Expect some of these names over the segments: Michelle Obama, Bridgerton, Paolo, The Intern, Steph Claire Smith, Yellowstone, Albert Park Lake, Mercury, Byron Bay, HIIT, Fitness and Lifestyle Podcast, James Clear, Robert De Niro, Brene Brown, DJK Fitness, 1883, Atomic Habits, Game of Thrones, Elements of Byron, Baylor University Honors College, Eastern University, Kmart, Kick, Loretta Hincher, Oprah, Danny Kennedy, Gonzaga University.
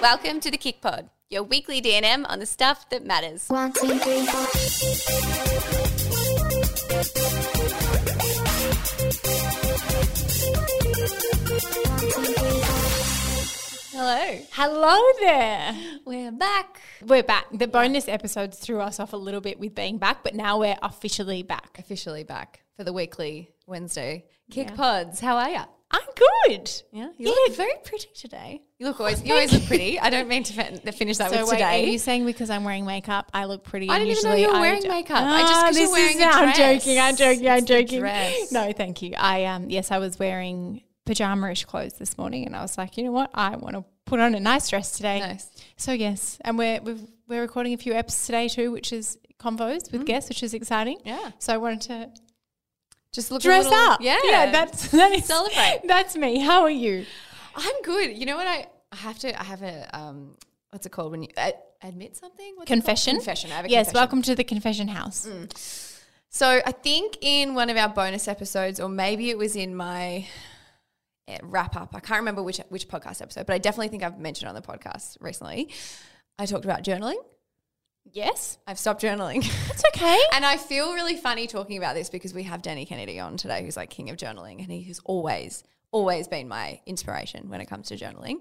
Welcome to the Kick Pod, your weekly DNM on the stuff that matters. 1, 2, 3, 4. Hello. Hello there. We're back. We're back. The bonus episodes threw us off a little bit with being back, but now we're officially back. Officially back for the weekly Wednesday Kick Pods. How are you? I'm good. Yeah, you look very pretty today. You always look pretty. I don't mean to finish that so with today. Wait, are you saying because I'm wearing makeup, I look pretty? I didn't even know you were wearing makeup. I just because you're wearing a dress. I'm joking. No, thank you. I was wearing pajama-ish clothes this morning, and I was like, you know what? I want to put on a nice dress today. Nice. So yes, and we're recording a few eps today too, which is convos with guests, which is exciting. Yeah. So I wanted to. Just look dress a little, up. Yeah. Yeah, that is celebrate. That's me. How are you? I'm good. You know what? I have a what's it called when you admit something? What's confession. Confession. I have a confession. Yes, welcome to the confession house. Mm. So I think in one of our bonus episodes, or maybe it was in my wrap up, I can't remember which podcast episode, but I definitely think I've mentioned it on the podcast recently. I talked about journaling. Yes. I've stopped journaling. That's okay. And I feel really funny talking about this because we have Danny Kennedy on today, who's like king of journaling, and he has always been my inspiration when it comes to journaling.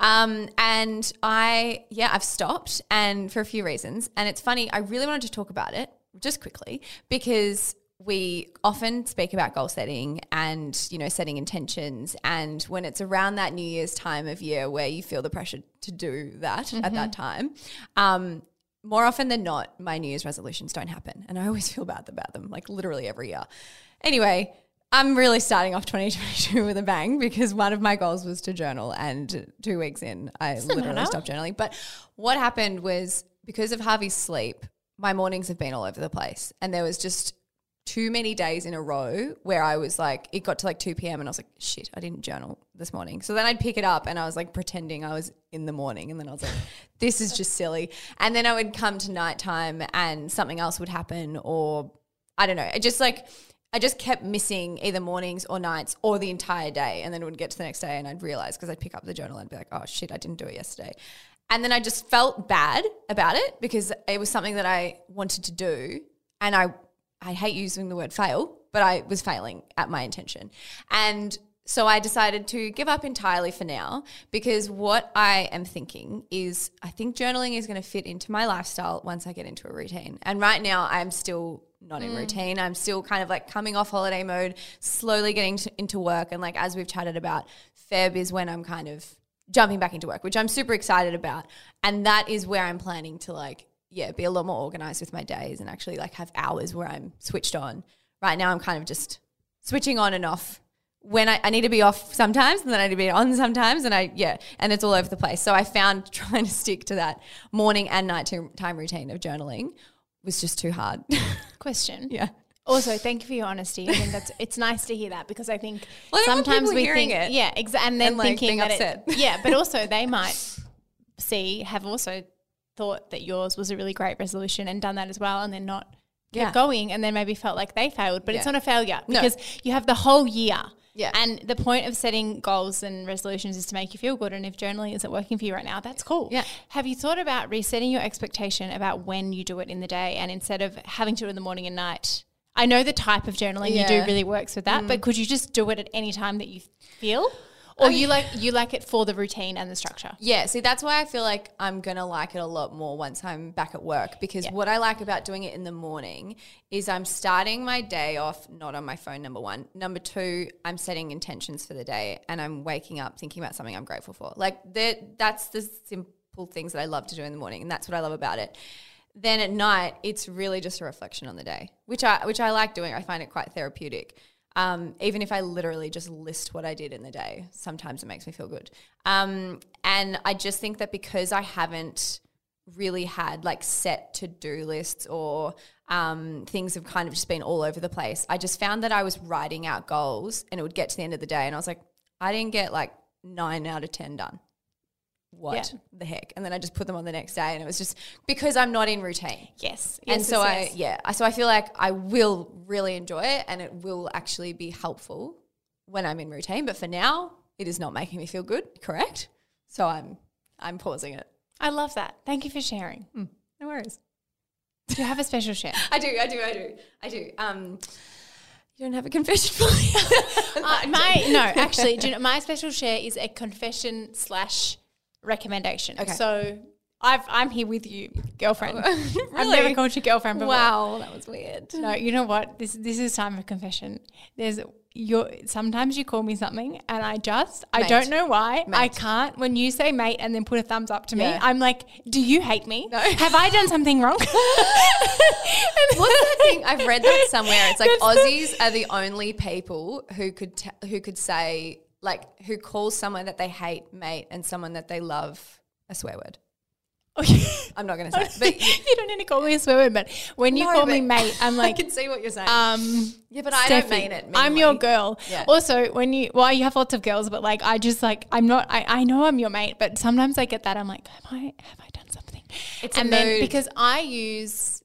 And I've stopped, and for a few reasons. And it's funny, I really wanted to talk about it just quickly because we often speak about goal setting and, you know, setting intentions, and when it's around that New Year's time of year where you feel the pressure to do that at that time, more often than not, my New Year's resolutions don't happen, and I always feel bad about them, like literally every year. Anyway, I'm really starting off 2022 with a bang because one of my goals was to journal, and 2 weeks in, I literally stopped journaling. But what happened was because of Harvey's sleep, my mornings have been all over the place, and there was just too many days in a row where I was like, it got to like 2 p.m. and I was like, shit, I didn't journal this morning. So then I'd pick it up and I was like pretending I was in the morning, and then I was like, this is just silly. And then I would come to nighttime and something else would happen, or I don't know. I just kept missing either mornings or nights or the entire day, and then it would get to the next day and I'd realize because I'd pick up the journal and be like, oh shit, I didn't do it yesterday. And then I just felt bad about it because it was something that I wanted to do, and I hate using the word fail, but I was failing at my intention. And so I decided to give up entirely for now because what I am thinking is I think journaling is going to fit into my lifestyle once I get into a routine. And right now I'm still not in routine. I'm still kind of like coming off holiday mode, slowly getting into work. And like as we've chatted about, Feb is when I'm kind of jumping back into work, which I'm super excited about. And that is where I'm planning to like, be a lot more organized with my days and actually like have hours where I'm switched on. Right now I'm kind of just switching on and off when I need to be off sometimes, and then I need to be on sometimes, and and it's all over the place. So I found trying to stick to that morning and nighttime routine of journaling was just too hard. Question. Yeah. Also, thank you for your honesty. I think it's nice to hear that because I think sometimes we think it. Yeah, exactly. And then like thinking that upset. But also they might have also thought that yours was a really great resolution and done that as well, and then not kept going, and then maybe felt like they failed, but it's not a failure because you have the whole year. Yeah. And the point of setting goals and resolutions is to make you feel good, and if journaling isn't working for you right now, that's cool. Yeah. Have you thought about resetting your expectation about when you do it in the day, and instead of having to do it in the morning and night? I know the type of journaling you do really works with that, but could you just do it at any time that you feel? Or you like it for the routine and the structure. Yeah, see, that's why I feel like I'm going to like it a lot more once I'm back at work, because what I like about doing it in the morning is I'm starting my day off not on my phone, number one. Number two, I'm setting intentions for the day, and I'm waking up thinking about something I'm grateful for. Like that's the simple things that I love to do in the morning, and that's what I love about it. Then at night, it's really just a reflection on the day, which I like doing. I find it quite therapeutic. Even if I literally just list what I did in the day, sometimes it makes me feel good. And I just think that because I haven't really had like set to-do lists or things have kind of just been all over the place, I just found that I was writing out goals and it would get to the end of the day and I was like, I didn't get like 9 out of 10 done. What the heck? And then I just put them on the next day, and it was just because I'm not in routine. Yes. And so I feel like I will really enjoy it, and it will actually be helpful when I'm in routine. But for now, it is not making me feel good. Correct. So I'm I'm pausing it. I love that. Thank you for sharing. No worries. Do you have a special share? I do. You don't have a confession for me? No, actually, my special share is a confession / recommendation. Okay. So I'm here with you, girlfriend. Really? I've never called you girlfriend before. Wow, that was weird. No, you know what? This is time for confession. Sometimes you call me something and I don't know why. Mate. I can't. When you say mate and then put a thumbs up to me, I'm like, do you hate me? No. Have I done something wrong? What's that thing? I've read that somewhere. It's like Aussies are the only people who could say, like, who calls someone that they hate mate and someone that they love a swear word. I'm not going to say it. But you don't need to call me a swear word, but when you call me mate, I'm like, I can see what you're saying. Yeah, but Steffi, I don't mean it. Meanly. I'm your girl. Yeah. Also, you have lots of girls, but like, I just like, I'm not. I know I'm your mate, but sometimes I get that. I'm like, have I done something? It's and a then mood. Because I use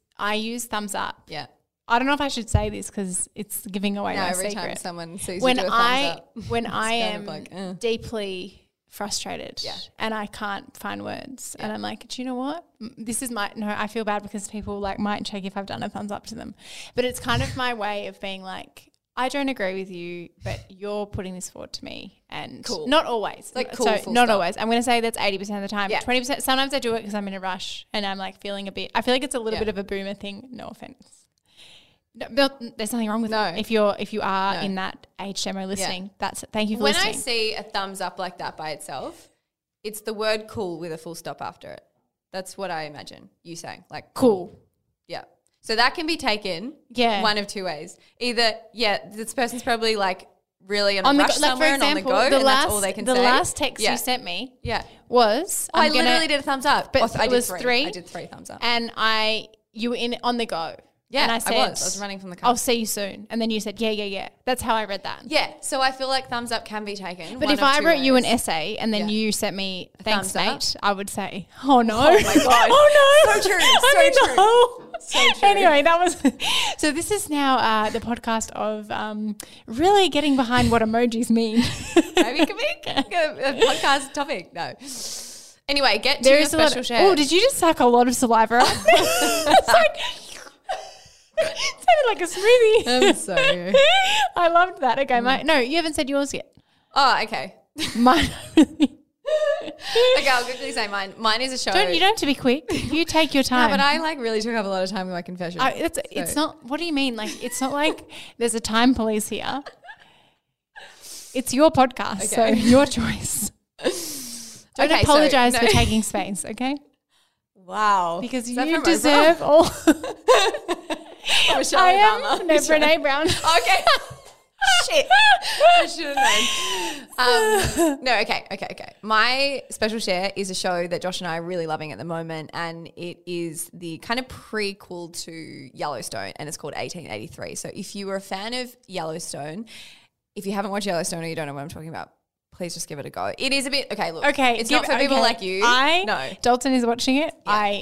thumbs up. Yeah. I don't know if I should say this because it's giving away my secret. Every time someone sees you do a thumbs up, when I am kind of like, deeply frustrated and I can't find words and I'm like, do you know what, this is I feel bad because people like might check if I've done a thumbs up to them, but it's kind of my way of being like, I don't agree with you, but you're putting this forward to me and cool. Not always, like cool, so not stop. Always I'm going to say that's 80% of the time, 20% sometimes I do it because I'm in a rush and I'm like feeling a bit, I feel like it's a little bit of a boomer thing, no offense. No, there's nothing wrong with it. If you are in that age demo listening, thank you for listening. When I see a thumbs up like that by itself, it's the word cool with a full stop after it. That's what I imagine you saying, like cool. Yeah. So that can be taken one of two ways. Either, this person's probably like really on the rush somewhere, like for example, and on the go, and that's all they can say. The last text you sent me was, I literally did a thumbs up. But I did three. I did three thumbs up. And you were in on the go. Yeah, and I said, I was running from the car. I'll see you soon. And then you said, yeah. That's how I read that. Yeah, so I feel like thumbs up can be taken. But if I wrote you an essay and then you sent me, thanks mate, I would say, oh no. Oh my God. Oh no. So true. So true. Anyway, that was – so this is now the podcast of really getting behind what emojis mean. Maybe it could be a podcast topic. No. Anyway, get to your special share. Oh, did you just suck a lot of saliva up? It's like – it sounded like a smoothie. I'm sorry. I loved that. Okay, no, you haven't said yours yet. Oh, okay. Mine. Okay, I'll quickly say mine. Mine is a show. You don't have to be quick. You take your time. No, but I like really took up a lot of time with my confession. It's not. What do you mean? Like, it's not like there's a time police here. It's your podcast, okay. So your choice. Don't apologize for taking space. Okay. Wow. Because you deserve all. Michelle Obama. No, Brene Brown. Okay. Shit. I should have known. No, okay. My special share is a show that Josh and I are really loving at the moment, and it is the kind of prequel to Yellowstone, and it's called 1883. So if you were a fan of Yellowstone, if you haven't watched Yellowstone or you don't know what I'm talking about, please just give it a go. It is a bit – okay, look. Okay. It's not for people like you. Dalton is watching it. Yeah.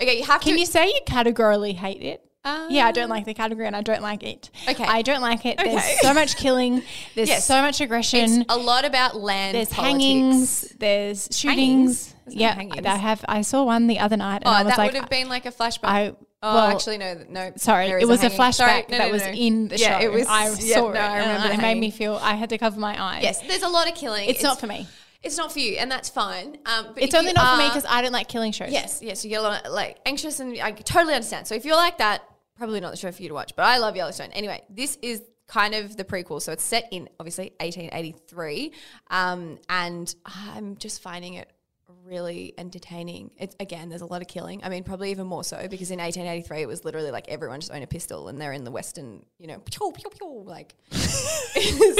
Okay, you have to. Can you say you categorically hate it? Yeah, I don't like the category and I don't like it. Okay. I don't like it. Okay. There's so much killing. There's so much aggression. It's a lot about land politics. Hangings. There's shootings. Hangings. I saw one the other night. And I was that would have been like a flashback. Actually, no. Sorry, it was a flashback that was in the show. I saw it. I remember it made me feel I had to cover my eyes. Yes, there's a lot of killing. It's not for me. It's not for you, and that's fine. But it's only not for me because I don't like killing shows. Yes, you get a lot of, like, anxious, and I totally understand. So if you're like that, probably not the show for you to watch. But I love Yellowstone. Anyway, this is kind of the prequel, so it's set in obviously 1883, and I'm just finding it really entertaining. It's, again, there's a lot of killing. I mean, probably even more so because in 1883 it was literally like everyone just owned a pistol and they're in the Western, pew, pew, pew, like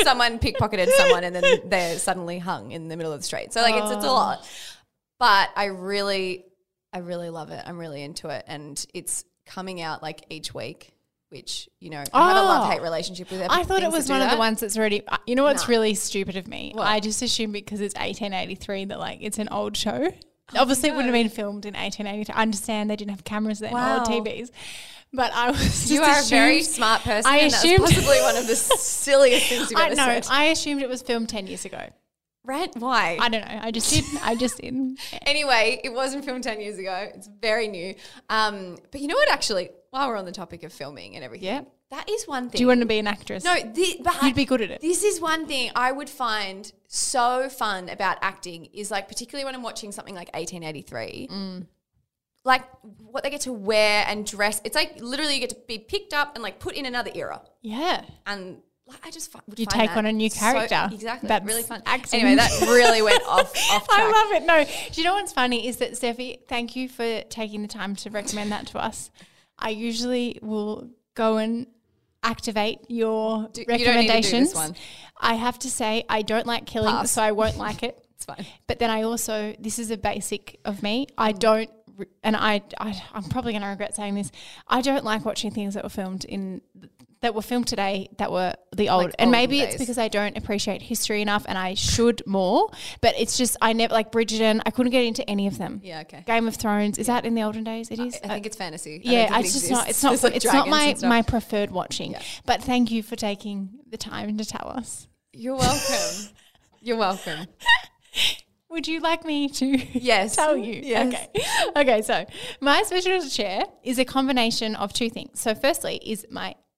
someone pickpocketed someone and then they're suddenly hung in the middle of the street. So like it's a lot. But I really love it. I'm really into it, and it's coming out like each week, which, I have a love-hate relationship with everything. I thought it was one of the ones that's already – you know what's really stupid of me? What? I just assume because it's 1883 that, like, it's an old show. Oh, obviously, it would have been filmed in 1883. I understand they didn't have cameras then, old TVs. But I was just you are assumed, a very smart person. I assumed, and that's possibly one of the silliest things you've ever said. I assumed it was filmed 10 years ago. Right? Why? I don't know. I just did. Yeah. Anyway, it wasn't filmed 10 years ago. It's very new. But you know what, actually, while we're on the topic of filming and everything, yeah. That is one thing. Do you want to be an actress? No, but you'd be good at it. This is one thing I would find so fun about acting is, like, particularly when I'm watching something like 1883, like what they get to wear and dress. It's like literally you get to be picked up and, like, put in another era. Yeah. And I just find take on a new character. So, exactly. That's really fun. Acting. Anyway, that really went off track. I love it. No, do you know what's funny is that, Steffi, thank you for taking the time to recommend that to us. I usually will go and activate your recommendations. You don't need to do this one. I have to say I don't like killing, so I won't like it. It's fine. But then I also, this is a basic of me, I don't, and I'm probably going to regret saying this, I don't like watching things that were filmed in – that were filmed today that were the old. Like, and maybe it's because I don't appreciate history enough and I should more, but it's just I never – like Bridgerton, I couldn't get into any of them. Yeah, okay. Game of Thrones, is that in the olden days? It is? I think it's fantasy. Yeah, it's just not – it's not, like it's not my preferred watching. Yeah. But thank you for taking the time to tell us. You're welcome. You're welcome. Would you like me to tell you? Yes. Okay, so my special share is a combination of two things. So firstly is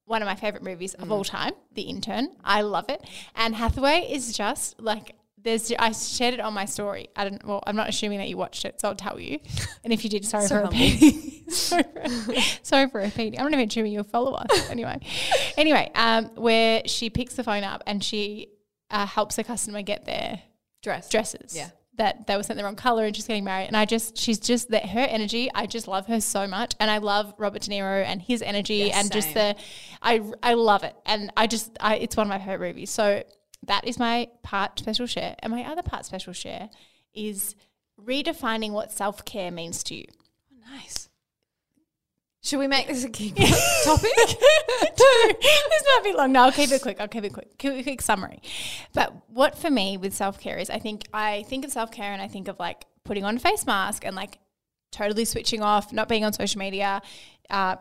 one of my favourite movies of all time, The Intern. I love it. Anne Hathaway is just like – I shared it on my story. I'm not assuming that you watched it, so I'll tell you. And if you did, sorry for repeating. Sorry for repeating. I'm not even assuming you'll follow us anyway. Where she picks the phone up and she helps the customer get their dresses. Yeah. That they were sent the wrong colour and she's getting married. And she's just, that her energy, I just love her so much. And I love Robert De Niro and his energy and same. Just I love it. And it's one of my favourite movies. So that is my part special share. And my other part special share is redefining what self-care means to you. Oh, nice. Should we make this a key topic? This might be long. No, I'll keep it quick. Quick summary. But what for me with self-care is I think of self-care and I think of, like, putting on a face mask and, like, totally switching off, not being on social media,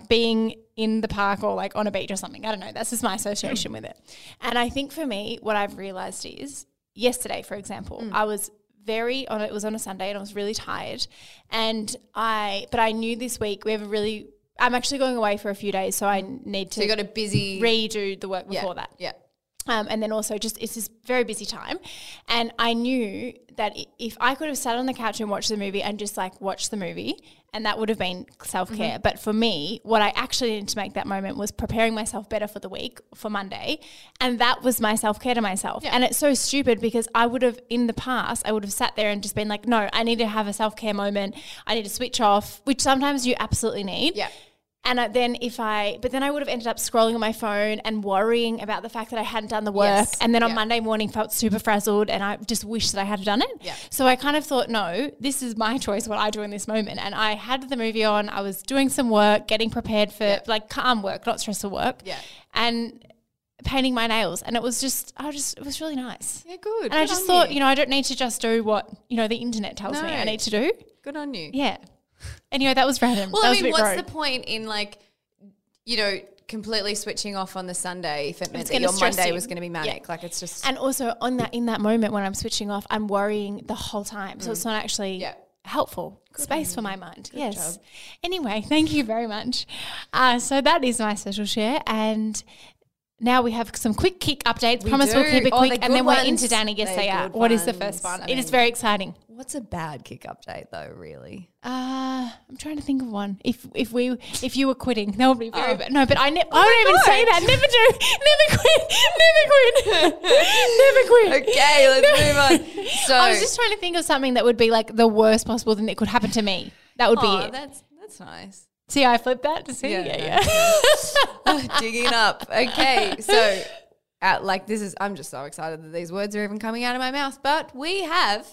being in the park or, like, on a beach or something. I don't know. That's just my association with it. And I think for me what I've realised is yesterday, for example, I was – it was on a Sunday and I was really tired but I knew this week I'm actually going away for a few days, so I need to – so you got a busy – redo the work before that. Yeah. And then also just it's this very busy time, and I knew that if I could have sat on the couch and watched the movie and just, like, watched the movie, and that would have been self-care. But for me, what I actually needed to make that moment was preparing myself better for the week, for Monday, and that was my self-care to myself. Yeah. And it's so stupid because in the past I would have sat there and just been like, no, I need to have a self-care moment. I need to switch off, which sometimes you absolutely need. Yeah. And then but then I would have ended up scrolling on my phone and worrying about the fact that I hadn't done the work. Yes. And then on Monday morning felt super frazzled and I just wished that I had done it. Yeah. So I kind of thought, no, this is my choice, what I do in this moment. And I had the movie on, I was doing some work, getting prepared for like calm work, not stressful work. Yeah. And painting my nails, and it was just – it was really nice. Yeah, good. And I just thought, you know, I don't need to just do what, you know, the internet tells me I need to do. Good on you. Yeah. Anyway, that was random. Well, I mean, what's the point in, like, you know, completely switching off on the Sunday if it meant that your Monday was going to be manic? Yeah. Like, it's just – and also in that moment when I'm switching off, I'm worrying the whole time. So it's not actually helpful. Good space for my mind. Good job. Anyway, thank you very much. So that is my special share, and now we have some quick kick updates. We'll keep it quick, and then we're into Danny. Yes, they are. What is the first one? It is very exciting. What's a bad kick update though, really? I'm trying to think of one. If you were quitting, that would be very bad. No, but I don't even say that. Never do. Never quit. Never quit. Okay, let's move on. So I was just trying to think of something that would be, like, the worst possible thing that could happen to me. That would be it. That's nice. See, I flipped that to see. Yeah. Digging up. Okay, so I'm just so excited that these words are even coming out of my mouth. But we have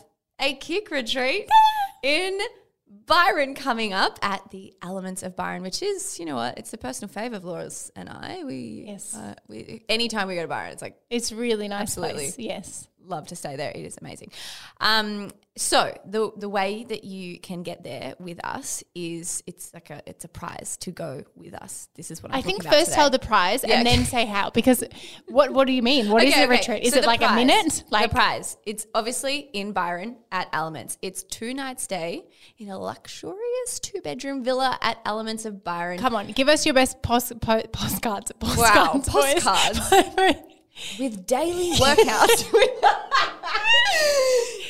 a kick retreat in Byron coming up at the Elements of Byron, which is, you know what, it's a personal favour of Laura's and I. Anytime we go to Byron, it's like – it's really nice place. Yes. love to stay there. It is amazing. So the way that you can get there with us is it's a prize to go with us. This is what I'm talking about. I think first tell the prize and then say how, because what do you mean? What is the retreat? Is it like a minute? Like the prize. It's obviously in Byron at Elements. It's 2 nights stay in a luxurious 2-bedroom villa at Elements of Byron. Come on, give us your best postcards. With daily workouts.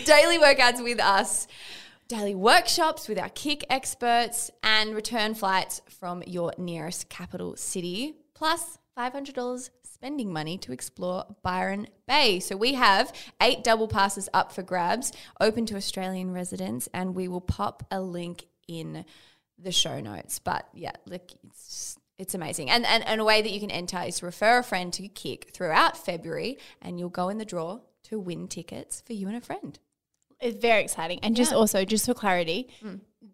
Daily workouts with us, daily workshops with our Kick experts, and return flights from your nearest capital city, plus $500 spending money to explore Byron Bay. So we have 8 double passes up for grabs, open to Australian residents, and we will pop a link in the show notes. But yeah, look, it's amazing. And a way that you can enter is refer a friend to Kick throughout February, and you'll go in the draw to win tickets for you and a friend. It's very exciting. And just for clarity,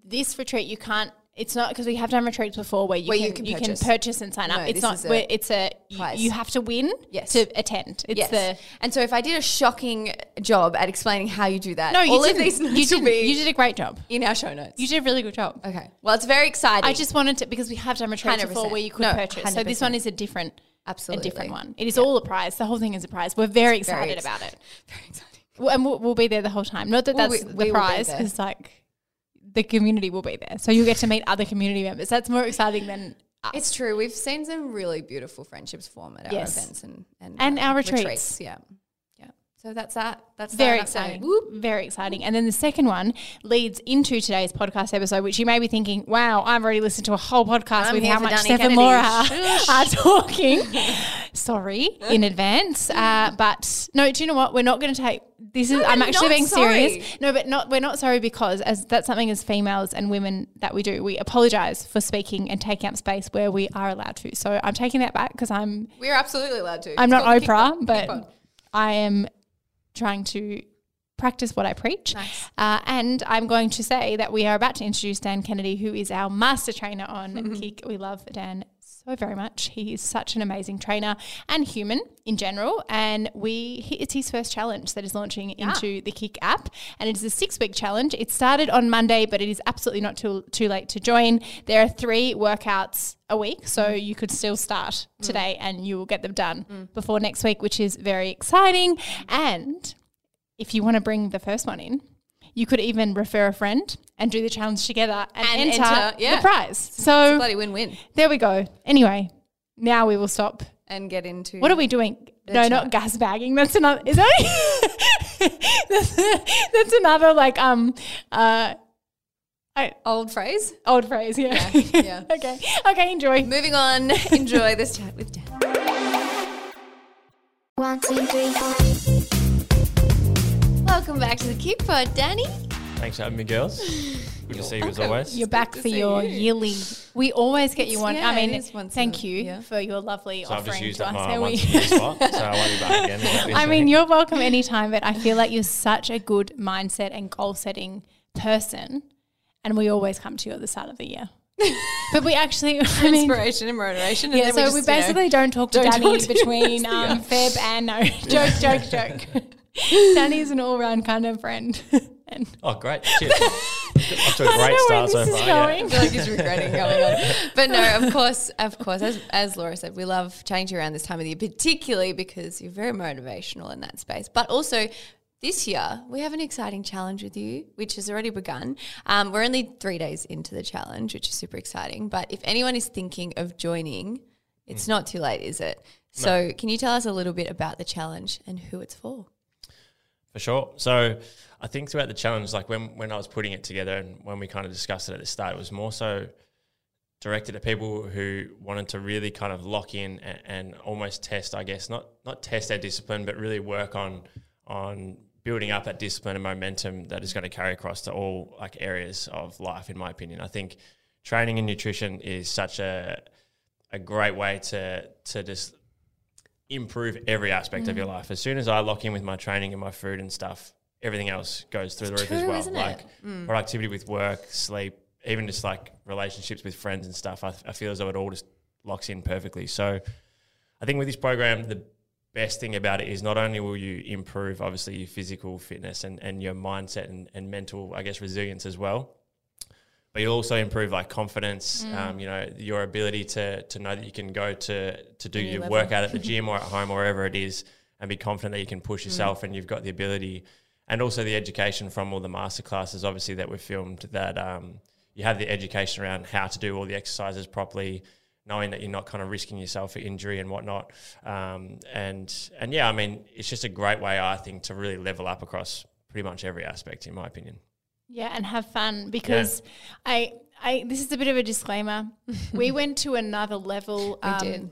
this retreat you can't – it's not – because we have done retreats before where you can purchase and sign up. No, it's not – it's a – you have to win to attend. It's and so if I did a shocking job at explaining how you do that, you did a great job. In our show notes. You did a really good job. Okay. Well, it's very exciting. I just wanted to – because we have done retreats before where you could purchase. 100%. So this one is a different one. It is all a prize. The whole thing is a prize. We're very excited about it. Very excited. And we'll be there the whole time. Not that that's the prize, because like the community will be there. So you'll get to meet other community members. That's more exciting than us. It's true. We've seen some really beautiful friendships form at our events and our retreats. Yeah. Yeah. So that's that. That's very exciting. Very exciting. And then the second one leads into today's podcast episode, which you may be thinking, wow, I've already listened to a whole podcast with how much Steph and Laura are talking. Sorry in advance. But no, do you know what? We're not going to take – I'm actually being serious. No, but we're not sorry, because that's something as females and women that we do. We apologise for speaking and taking up space where we are allowed to. So I'm taking that back, because we're absolutely allowed to. I'm not Oprah, but I am – trying to practice what I preach. Nice. And I'm going to say that we are about to introduce Dan Kennedy, who is our master trainer on Kick. We love Dan so very much. He is such an amazing trainer and human in general. And it's his first challenge that is launching into the Kick app. And it's a 6-week challenge. It started on Monday, but it is absolutely not too late to join. There are 3 workouts a week, so you could still start today and you will get them done before next week, which is very exciting. And if you want to bring the first one in, you could even refer a friend and do the challenge together and enter the prize. So it's a bloody win-win. There we go. Anyway, now we will stop and get into. What are we doing? No, not gas bagging. That's another. Is that? That's another like old phrase. Old phrase. Yeah. Okay. Okay. Enjoy. Moving on. Enjoy this chat with Dan. 1, 2, 3, 4. Welcome back to the Kick Pod, Danny. Thanks for having me, girls. Good to see you as always. You're back for your yearly. We always get you one. Yeah, I mean, thank you for your lovely offering to us. I want you back again. I mean, you're welcome anytime, but I feel like you're such a good mindset and goal-setting person, and we always come to you at the start of the year. But we actually inspiration and motivation. And so we basically don't talk to Danny between Feb and no. joke. Danny is an all-round kind of friend. Oh, great. Cheers. Off to a great start so far. I feel like he's regretting going on. But no, of course, as Laura said, we love chatting to you around this time of the year, particularly because you're very motivational in that space. But also this year we have an exciting challenge with you, which has already begun. We're only 3 days into the challenge, which is super exciting. But if anyone is thinking of joining, it's not too late, is it? No. So can you tell us a little bit about the challenge and who it's for? For sure. So I think throughout the challenge, like when I was putting it together and when we kind of discussed it at the start, it was more so directed at people who wanted to really kind of lock in and almost test, I guess, not test their discipline, but really work on building up that discipline and momentum that is going to carry across to all like areas of life, in my opinion. I think training and nutrition is such a great way to just improve every aspect of your life. As soon as I lock in with my training and my food and stuff, everything else goes through the roof as well. Like productivity with work, sleep, even just like relationships with friends and stuff. I feel as though it all just locks in perfectly. So I think with this program, the best thing about it is not only will you improve, obviously, your physical fitness and your mindset and mental, I guess, resilience as well, but you'll also improve like confidence, you know, your ability to know that you can go to do your workout at the gym or at home or wherever it is and be confident that you can push yourself and you've got the ability. And also the education from all the masterclasses, obviously, that were filmed, that you have the education around how to do all the exercises properly, knowing that you're not kind of risking yourself for injury and whatnot. And yeah, I mean, it's just a great way, I think, to really level up across pretty much every aspect, in my opinion. Yeah, and have fun, because this is a bit of a disclaimer. We went to another level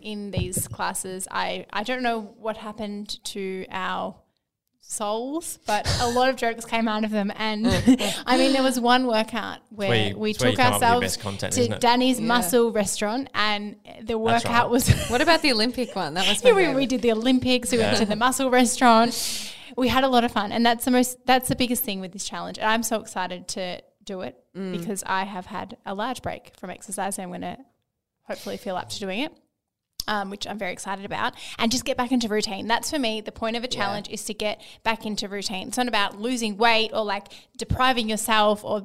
in these classes. I don't know what happened to our souls, but a lot of jokes came out of them, and I mean, there was one workout where we took ourselves to Danny's Muscle Restaurant, and the workout was what about the Olympic one? That was we did the Olympics, we went to the Muscle Restaurant. We had a lot of fun, and that's the biggest thing with this challenge, and I'm so excited to do it because I have had a large break from exercise, and I'm going to hopefully feel up to doing it. Which I'm very excited about, and just get back into routine. That's for me, the point of a challenge is to get back into routine. It's not about losing weight or like depriving yourself or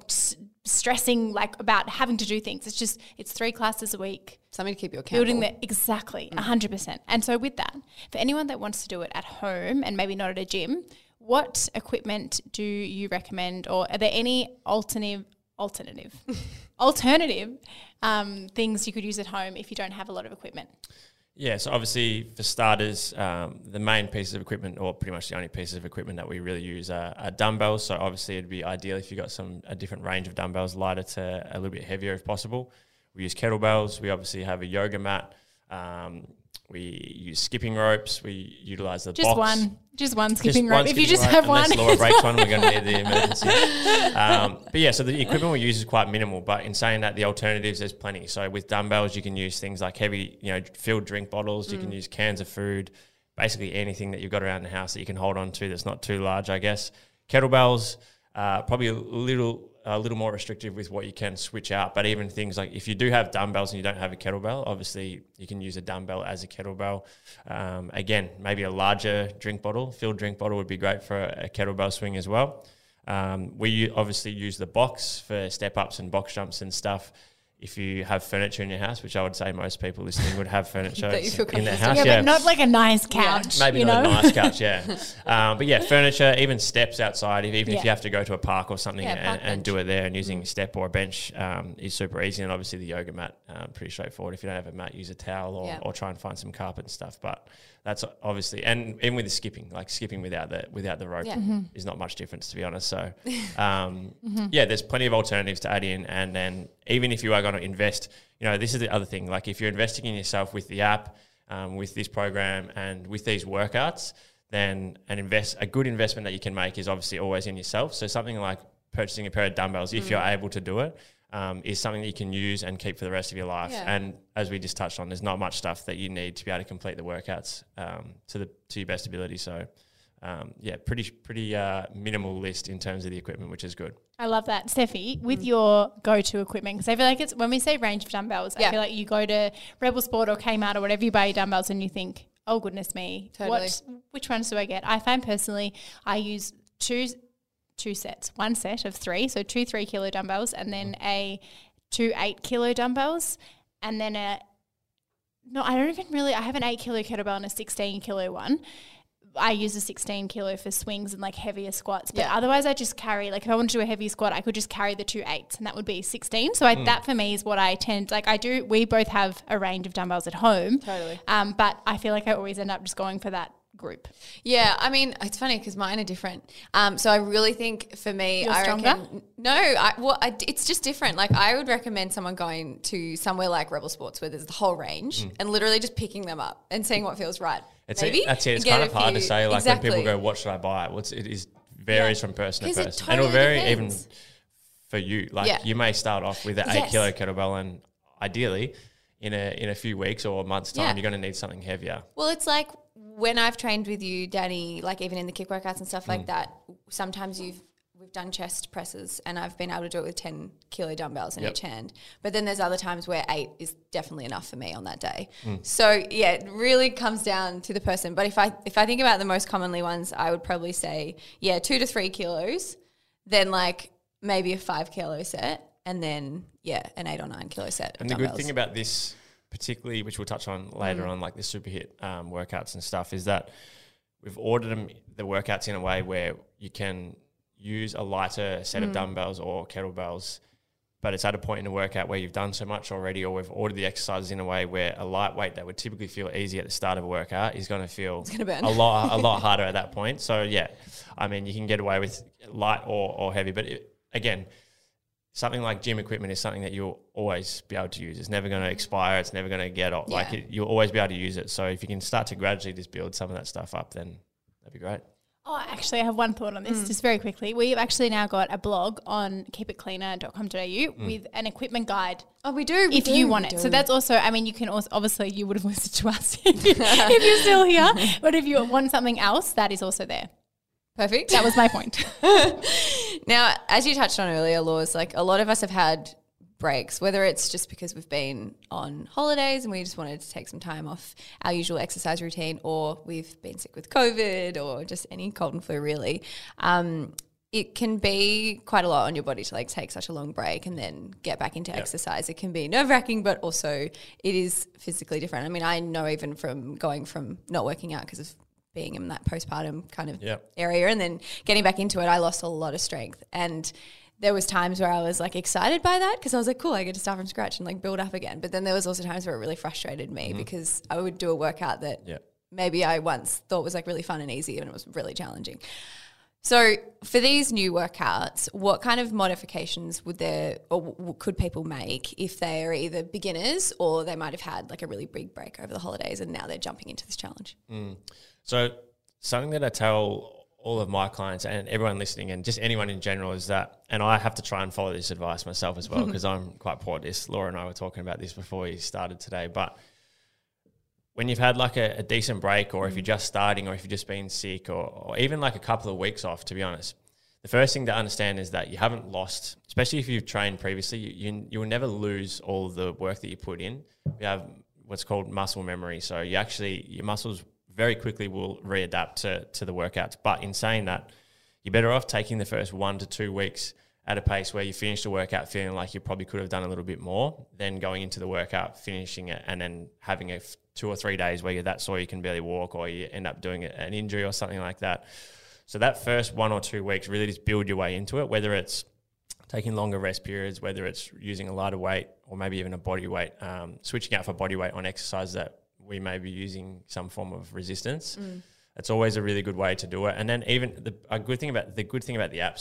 stressing like about having to do things. It's just, it's 3 classes a week. Something to keep you accountable. Building that, exactly, 100%. And so with that, for anyone that wants to do it at home and maybe not at a gym, what equipment do you recommend, or are there any alternative things you could use at home if you don't have a lot of equipment? Yeah, so obviously for starters, the main pieces of equipment, or pretty much the only pieces of equipment that we really use are dumbbells. So obviously it'd be ideal if you got a different range of dumbbells, lighter to a little bit heavier if possible. We use kettlebells. We obviously have a yoga mat. We use skipping ropes. We utilise the box. Just one skipping rope. If you just have one. Unless Laura breaks one, we're going to need the emergency. But yeah, so the equipment we use is quite minimal. But in saying that, the alternatives, there's plenty. So with dumbbells, you can use things like heavy, filled drink bottles. You can use cans of food. Basically anything that you've got around the house that you can hold on to that's not too large, I guess. Kettlebells, probably a little more restrictive with what you can switch out, but even things like if you do have dumbbells and you don't have a kettlebell, obviously you can use a dumbbell as a kettlebell. Again, maybe a larger drink bottle, filled drink bottle would be great for a kettlebell swing as well. We obviously use the box for step ups and box jumps and stuff. If you have furniture in your house, which I would say most people listening would have furniture in their house. Yeah, but not like a nice couch. Maybe not a nice couch, but yeah, furniture, even steps outside, even if you have to go to a park or something and do it there, and using a step or a bench is super easy. And obviously the yoga mat, pretty straightforward. If you don't have a mat, use a towel or try and find some carpet and stuff. But that's obviously, and even with the skipping, like skipping without the rope is not much difference, to be honest. So yeah, there's plenty of alternatives to add in. And then even if you are going to invest, this is the other thing. Like if you're investing in yourself with the app, with this program and with these workouts, then a good investment that you can make is obviously always in yourself. So something like purchasing a pair of dumbbells, if you're able to do it, is something that you can use and keep for the rest of your life. Yeah. And as we just touched on, there's not much stuff that you need to be able to complete the workouts to your best ability. So yeah, pretty minimal list in terms of the equipment, which is good. I love that. Steffi, with your go-to equipment, because I feel like it's when we say range of dumbbells, I feel like you go to Rebel Sport or Kmart or whatever, you buy your dumbbells and you think, oh goodness me, totally. Which ones do I get? I find personally I use two sets, one set of 3, so 2 3-kilo dumbbells, and then a 2 8-kilo dumbbells, and then I have an 8-kilo kettlebell and a 16-kilo one. I use a 16-kilo for swings and like heavier squats, but otherwise I just carry, like if I want to do a heavy squat, I could just carry the 2 8s and that would be 16. So that for me is what I tend, like I do, we both have a range of dumbbells at home. Totally. But I feel like I always end up just going for that group. Yeah, I mean, it's funny because mine are different. So I really think for me, it's just different. Like I would recommend someone going to somewhere like Rebel Sports where there's the whole range and literally just picking them up and seeing what feels right. That's it. It's kind of hard to say, like when people go, what should I buy? It varies from person to person. Totally, and it'll vary even for you. Like you may start off with an 8-kilo kettlebell and ideally in a few weeks or months time, you're going to need something heavier. Well, it's like, when I've trained with you, Danny, like even in the kick workouts and stuff like that, sometimes you've we've done chest presses and I've been able to do it with 10 kilo dumbbells in each hand. But then there's other times where 8 is definitely enough for me on that day. So yeah, it really comes down to the person. But if I think about the most commonly ones, I would probably say, 2 to 3 kilos, then like maybe a 5 kilo set, and then an 8 or 9 kilo set. And the good thing about this, particularly, which we'll touch on later on, like the super hit workouts and stuff, is that we've ordered them, the workouts, in a way where you can use a lighter set of dumbbells or kettlebells, but it's at a point in the workout where you've done so much already, or we've ordered the exercises in a way where a light weight that would typically feel easy at the start of a workout is going to feel a lot harder at that point. So yeah, I mean, you can get away with light or heavy, but again, something like gym equipment is something that you'll always be able to use. It's never going to expire. It's never going to get old. Yeah. Like you'll always be able to use it. So if you can start to gradually just build some of that stuff up, then that'd be great. Oh, actually, I have one thought on this, just very quickly. We've actually now got a blog on keepitcleaner.com.au with an equipment guide. Oh, we do. If you want it. So that's also, I mean, you can also, obviously you would have listened to us if you're still here, but if you want something else, that is also there. Perfect. That was my point. Now, as you touched on earlier, Laws, like a lot of us have had breaks, whether it's just because we've been on holidays and we just wanted to take some time off our usual exercise routine, or we've been sick with COVID, or just any cold and flu really. It can be quite a lot on your body to like take such a long break and then get back into exercise. It can be nerve-wracking, but also it is physically different. I mean, I know even from going from not working out because of being in that postpartum kind of area and then getting back into it, I lost a lot of strength. And there was times where I was like excited by that because I was like, cool, I get to start from scratch and like build up again. But then there was also times where it really frustrated me because I would do a workout that maybe I once thought was like really fun and easy, and it was really challenging. So for these new workouts, what kind of modifications would there or could people make if they are either beginners or they might have had like a really big break over the holidays and now they're jumping into this challenge? So something that I tell all of my clients and everyone listening and just anyone in general is that, and I have to try and follow this advice myself as well because I'm quite poor at this. Laura and I were talking about this before we started today. But when you've had like a decent break, or if you're just starting, or if you've just been sick, or even like a couple of weeks off, to be honest, the first thing to understand is that you haven't lost, especially if you've trained previously, you will never lose all the work that you put in. You have what's called muscle memory. So you actually, your muscles very quickly will readapt to the workouts. But in saying that, you're better off taking the first 1 to 2 weeks at a pace where you finish the workout feeling like you probably could have done a little bit more than going into the workout, finishing it, and then having 2 or 3 days where you're that sore you can barely walk, or you end up doing an injury or something like that. So that first 1 or 2 weeks, really just build your way into it, whether it's taking longer rest periods, whether it's using a lighter weight, or maybe even a body weight, switching out for body weight on exercise that we may be using some form of resistance. It's always a really good way to do it. And then even the good thing about the app,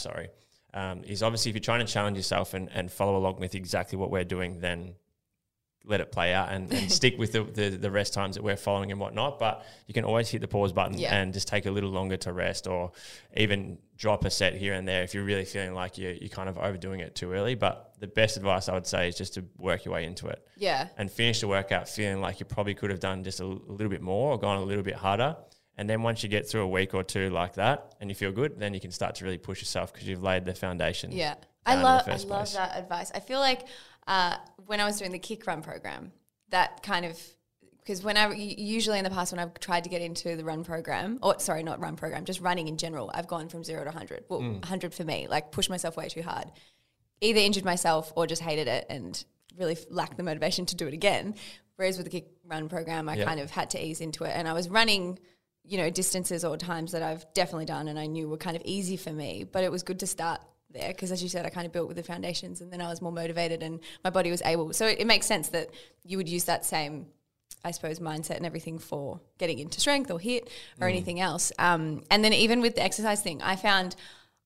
is obviously if you're trying to challenge yourself and follow along with exactly what we're doing, then let it play out and stick with the rest times that we're following and whatnot. But you can always hit the pause button and just take a little longer to rest, or even drop a set here and there if you're really feeling like you're kind of overdoing it too early. But the best advice I would say is just to work your way into it. Yeah. And finish the workout feeling like you probably could have done just a little bit more, or gone a little bit harder. And then once you get through a week or two like that and you feel good, then you can start to really push yourself because you've laid the foundation. Yeah. I love that advice. I feel like when I was doing the Kick Run program, that kind of – because usually in the past when I've tried to get into the run program – or sorry, not run program, just running in general, I've gone from 0 to 100. Well, 100 for me, like push myself way too hard. Either injured myself or just hated it and really lacked the motivation to do it again. Whereas with the Kick Run program, I kind of had to ease into it, and I was running – distances or times that I've definitely done and I knew were kind of easy for me, but it was good to start there because, as you said, I kind of built with the foundations, and then I was more motivated and my body was able. So it makes sense that you would use that same, I suppose, mindset and everything for getting into strength or HIIT or anything else. And then even with the exercise thing, I found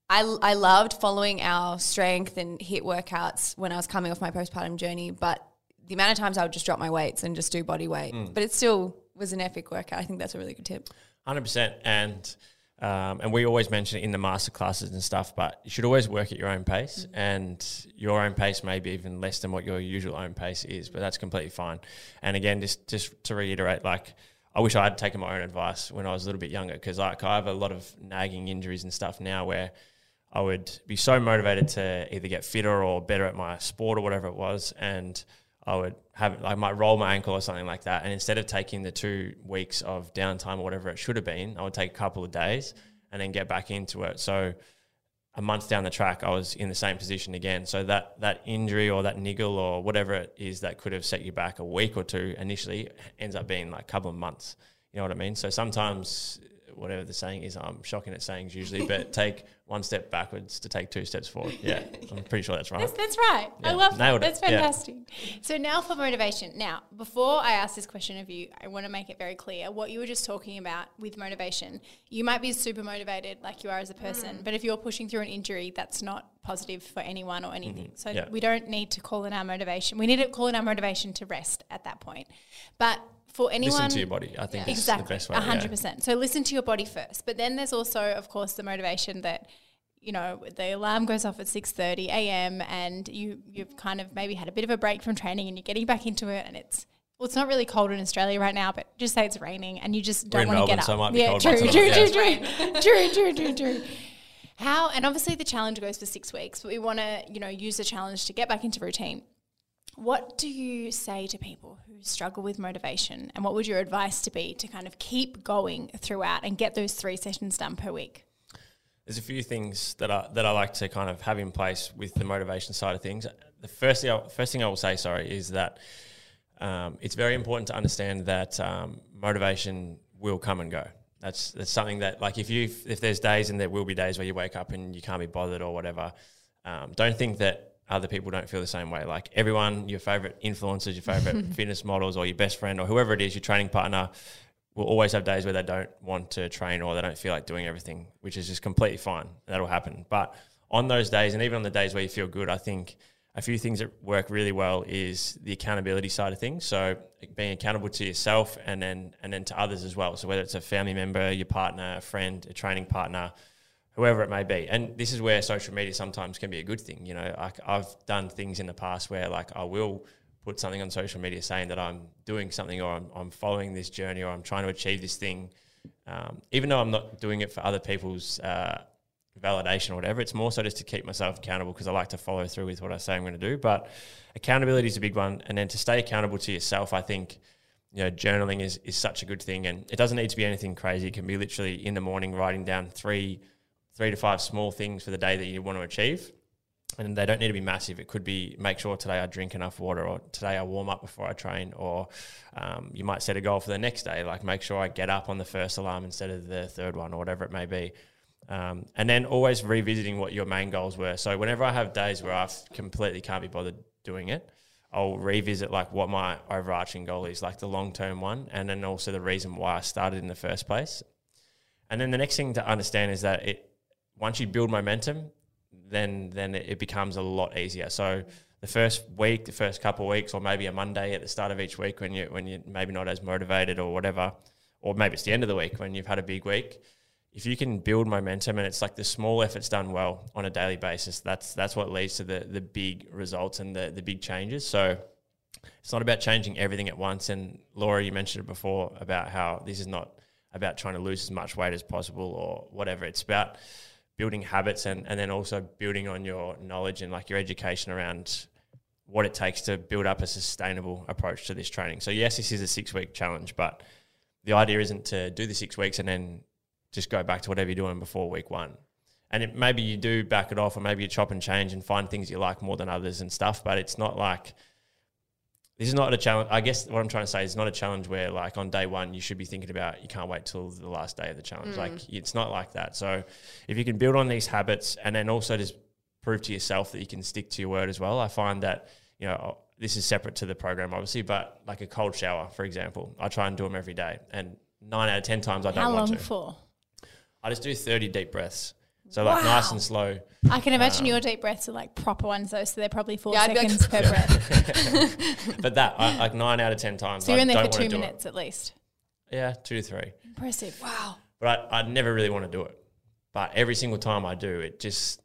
I loved following our strength and HIIT workouts when I was coming off my postpartum journey, but the amount of times I would just drop my weights and just do body weight, but it still was an epic workout. I think that's a really good tip. 100%, and we always mention it in the masterclasses and stuff, but you should always work at your own pace, and your own pace may be even less than what your usual own pace is, but that's completely fine. And again, just to reiterate, like I wish I had taken my own advice when I was a little bit younger, because like I have a lot of nagging injuries and stuff now where I would be so motivated to either get fitter or better at my sport or whatever it was, and I would have, I might roll my ankle or something like that, and instead of taking the 2 weeks of downtime or whatever it should have been, I would take a couple of days and then get back into it. So a month down the track, I was in the same position again. So that injury or that niggle or whatever it is that could have set you back a week or two initially ends up being like a couple of months. You know what I mean? So sometimes, whatever the saying is, I'm shocking at sayings usually, but take one step backwards to take two steps forward. Yeah, yeah. I'm pretty sure that's right. That's right. Yeah. I love that. That's fantastic. Yeah. So now for motivation. Now, before I ask this question of you, I want to make it very clear what you were just talking about with motivation. You might be super motivated like you are as a person, but if you're pushing through an injury, that's not positive for anyone or anything. So we don't need to call in our motivation. We need to call in our motivation to rest at that point. But for anyone, listen to your body, I think, is the best way. 100%. Yeah. So listen to your body first. But then there's also, of course, the motivation that, you know, the alarm goes off at 6:30 a.m. and you've kind of maybe had a bit of a break from training and you're getting back into it, and it's, well, it's not really cold in Australia right now, but just say it's raining and you just don't want to get up. So it might be cold. True. How, and obviously the challenge goes for 6 weeks, but we want to, you know, use the challenge to get back into routine. What do you say to people who struggle with motivation, and what would your advice to be to kind of keep going throughout and get those 3 sessions done per week? There's a few things that I like to kind of have in place with the motivation side of things. The first thing I will say, is that it's very important to understand that motivation will come and go. That's something that, like, if there's days, and there will be days where you wake up and you can't be bothered or whatever, don't think that other people don't feel the same way. Like, everyone, your favourite influencers, your favourite fitness models, or your best friend, or whoever it is, your training partner, will always have days where they don't want to train or they don't feel like doing everything, which is just completely fine. That'll happen. But on those days, and even on the days where you feel good, I think a few things that work really well is the accountability side of things. So being accountable to yourself and then to others as well. So whether it's a family member, your partner, a friend, a training partner, whoever it may be. And this is where social media sometimes can be a good thing. You know, I've done things in the past where, like, I will put something on social media saying that I'm doing something, or I'm following this journey, or I'm trying to achieve this thing. Even though I'm not doing it for other people's validation or whatever, it's more so just to keep myself accountable, because I like to follow through with what I say I'm going to do. But accountability is a big one. And then to stay accountable to yourself, I think, you know, journaling is such a good thing. And it doesn't need to be anything crazy. It can be literally in the morning writing down three to five small things for the day that you want to achieve, and they don't need to be massive. It could be, make sure today I drink enough water, or today I warm up before I train, or you might set a goal for the next day, like make sure I get up on the first alarm instead of the third one, or whatever it may be. And then always revisiting what your main goals were. So whenever I have days where I completely can't be bothered doing it, I'll revisit like what my overarching goal is, like the long-term one, and then also the reason why I started in the first place. And then the next thing to understand is that once you build momentum, then it becomes a lot easier. So the first week, the first couple of weeks, or maybe a Monday at the start of each week when you're maybe not as motivated or whatever, or maybe it's the end of the week when you've had a big week, if you can build momentum, and it's like the small efforts done well on a daily basis, that's what leads to the big results and the big changes. So it's not about changing everything at once. And Laura, you mentioned it before about how this is not about trying to lose as much weight as possible or whatever. It's about building habits and then also building on your knowledge and like your education around what it takes to build up a sustainable approach to this training. So yes, this is a 6-week challenge, but the idea isn't to do the 6 weeks and then just go back to whatever you're doing before week 1. And maybe you do back it off, or maybe you chop and change and find things you like more than others and stuff, but it's not like, this is not a challenge. I guess what I'm trying to say is not a challenge where like on day 1 you should be thinking about you can't wait till the last day of the challenge. Like it's not like that. So if you can build on these habits and then also just prove to yourself that you can stick to your word as well. I find that, you know, this is separate to the program obviously, but like a cold shower, for example, I try and do them every day, and 9 out of 10 times I don't want to. How long for? I just do 30 deep breaths. So like nice and slow. I can imagine your deep breaths are like proper ones though, so they're probably 4 seconds per breath. But that, like 9 out of 10 times. So you're in there for 2 minutes at least? Yeah, 2 to 3. Impressive, wow. But I never really want to do it. But every single time I do, it just,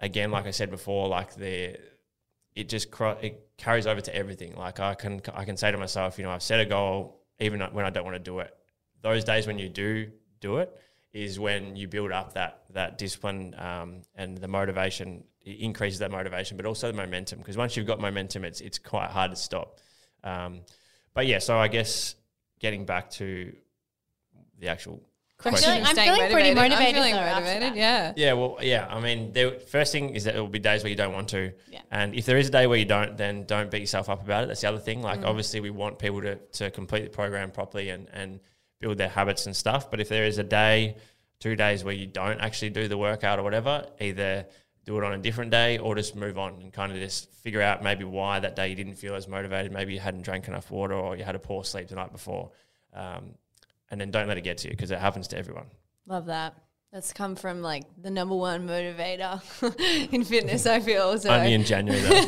again, like I said before, like it carries over to everything. Like I can say to myself, you know, I've set a goal even when I don't want to do it. Those days when you do it, is when you build up that discipline and the motivation, it increases that motivation, but also the momentum, because once you've got momentum, it's quite hard to stop. But yeah, so I guess getting back to the actual question. I'm feeling pretty motivated. I'm feeling motivated, yeah. Yeah, well, yeah, I mean, the first thing is that it will be days where you don't want to. Yeah. And if there is a day where you don't, then don't beat yourself up about it. That's the other thing. Like, obviously, we want people to complete the program properly and build their habits and stuff. But if there is a day, 2 days where you don't actually do the workout or whatever, either do it on a different day or just move on and kind of just figure out maybe why that day you didn't feel as motivated. Maybe you hadn't drank enough water or you had a poor sleep the night before. And then don't let it get to you, because it happens to everyone. Love that. That's come from like the number one motivator in fitness, I feel. So. Only in January though.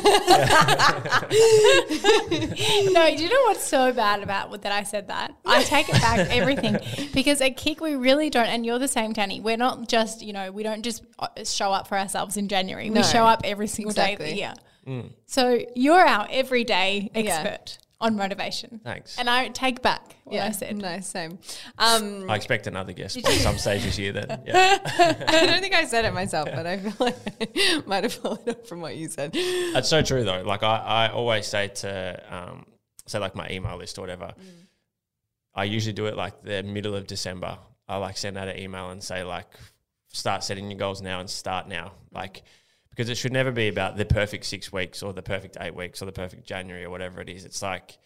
No, you know what's so bad about that I said that? I take it back, everything. Because at Kick we really don't, and you're the same, Danny. We're not just, you know, we don't just show up for ourselves in January. No, we show up every single day of the year. Mm. So you're our everyday expert. Yeah. On motivation. Thanks. And I take back what I said. No, same. I expect another guest at some stage this year then. Yeah. I don't think I said it myself, but I feel like I might have followed up from what you said. That's so true though. Like I always say to, say like my email list or whatever, I usually do it like the middle of December. I like send out an email and say like, start setting your goals now and start now. Like, because it should never be about the perfect 6 weeks or the perfect 8 weeks or the perfect January or whatever it is. It's like,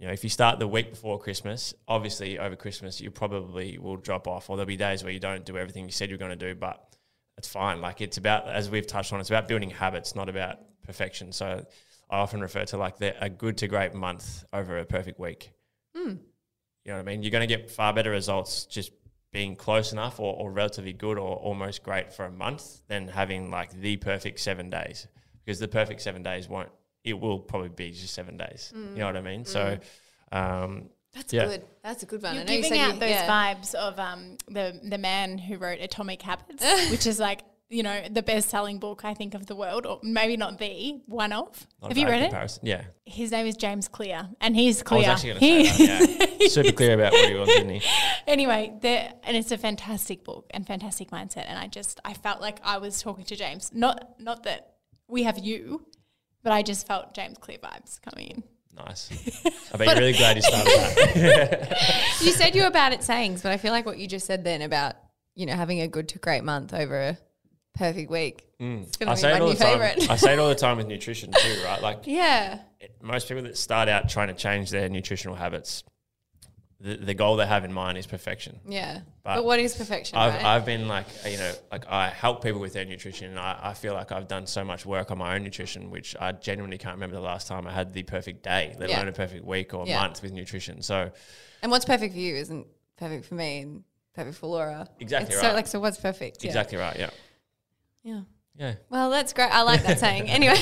you know, if you start the week before Christmas, obviously over Christmas you probably will drop off, or there'll be days where you don't do everything you said you're going to do, but that's fine. Like it's about, as we've touched on, it's about building habits, not about perfection. So I often refer to like a good to great month over a perfect week. Mm. You know what I mean? You're going to get far better results just being close enough or relatively good or almost great for a month than having like the perfect 7 days, because the perfect 7 days won't, it will probably be just 7 days. Mm. You know what I mean? Mm. So that's good. That's a good one. You're giving out those vibes of the man who wrote Atomic Habits, which is like, you know, the best-selling book, I think, of the world, or maybe not the one of. Have you read it? Yeah. His name is James Clear, and he's clear. I was actually going to say that, yeah. Super clear about what he was, isn't he? Anyway, and it's a fantastic book and fantastic mindset, and I felt like I was talking to James. Not that we have you, but I just felt James Clear vibes coming in. Nice. I bet you're really glad you started that. You said you were bad at sayings, but I feel like what you just said then about, you know, having a good to great month over a perfect week. Mm. It's going to be my new favourite. I say it all the time with nutrition too, right? Like, yeah, most people that start out trying to change their nutritional habits, the goal they have in mind is perfection. Yeah. But what is perfection? I've been like, you know, like I help people with their nutrition, and I feel like I've done so much work on my own nutrition, which I genuinely can't remember the last time I had the perfect day, let alone a perfect week or month with nutrition. So, and what's perfect for you isn't perfect for me and perfect for Laura. Exactly right. So, like, so what's perfect? Yeah. Exactly right. Yeah. Yeah. Yeah. Well, that's great. I like that saying. Anyway,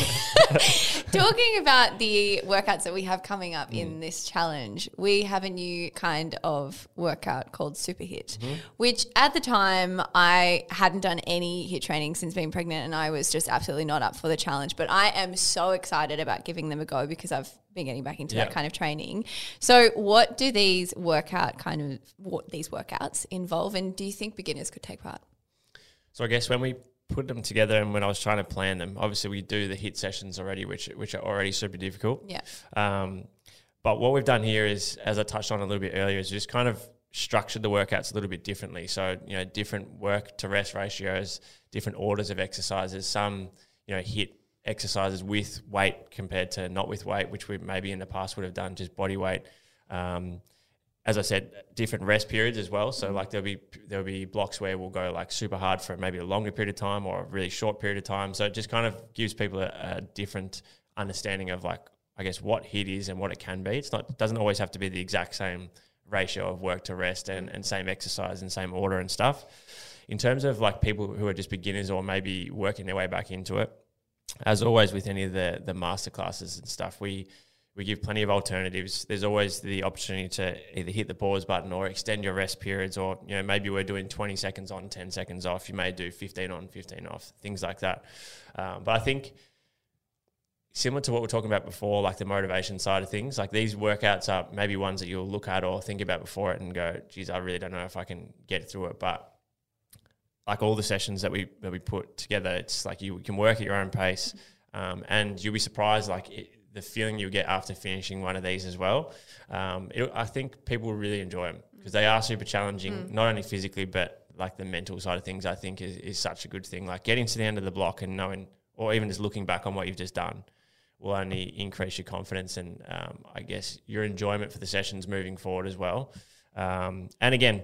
talking about the workouts that we have coming up in this challenge, we have a new kind of workout called Super Hit, which at the time I hadn't done any HIIT training since being pregnant, and I was just absolutely not up for the challenge. But I am so excited about giving them a go, because I've been getting back into that kind of training. So what do these workouts involve, and do you think beginners could take part? So I guess when we put them together and when I was trying to plan them, obviously we do the HIIT sessions already, which are already super difficult. Yeah. But what we've done here is, as I touched on a little bit earlier, is just kind of structured the workouts a little bit differently. So, you know, different work to rest ratios, different orders of exercises, some, you know, HIIT exercises with weight compared to not with weight, which we maybe in the past would have done just body weight. As I said, different rest periods as well. So like there'll be blocks where we'll go like super hard for maybe a longer period of time or a really short period of time. So it just kind of gives people a different understanding of, like, I guess, what HIIT is and what it can be. It doesn't always have to be the exact same ratio of work to rest and same exercise and same order and stuff. In terms of like people who are just beginners or maybe working their way back into it, as always with any of the masterclasses and stuff, we give plenty of alternatives. There's always the opportunity to either hit the pause button or extend your rest periods, or, you know, maybe we're doing 20 seconds on, 10 seconds off. You may do 15 on, 15 off, things like that. But I think similar to what we were talking about before, like the motivation side of things, like these workouts are maybe ones that you'll look at or think about before it and go, geez, I really don't know if I can get through it. But like all the sessions that we put together, it's like you can work at your own pace, and you'll be surprised like the feeling you'll get after finishing one of these as well. I think people really enjoy them because they are super challenging, not only physically but like the mental side of things. I think is such a good thing. Like getting to the end of the block and knowing, or even just looking back on what you've just done, will only increase your confidence and I guess your enjoyment for the sessions moving forward as well. And again,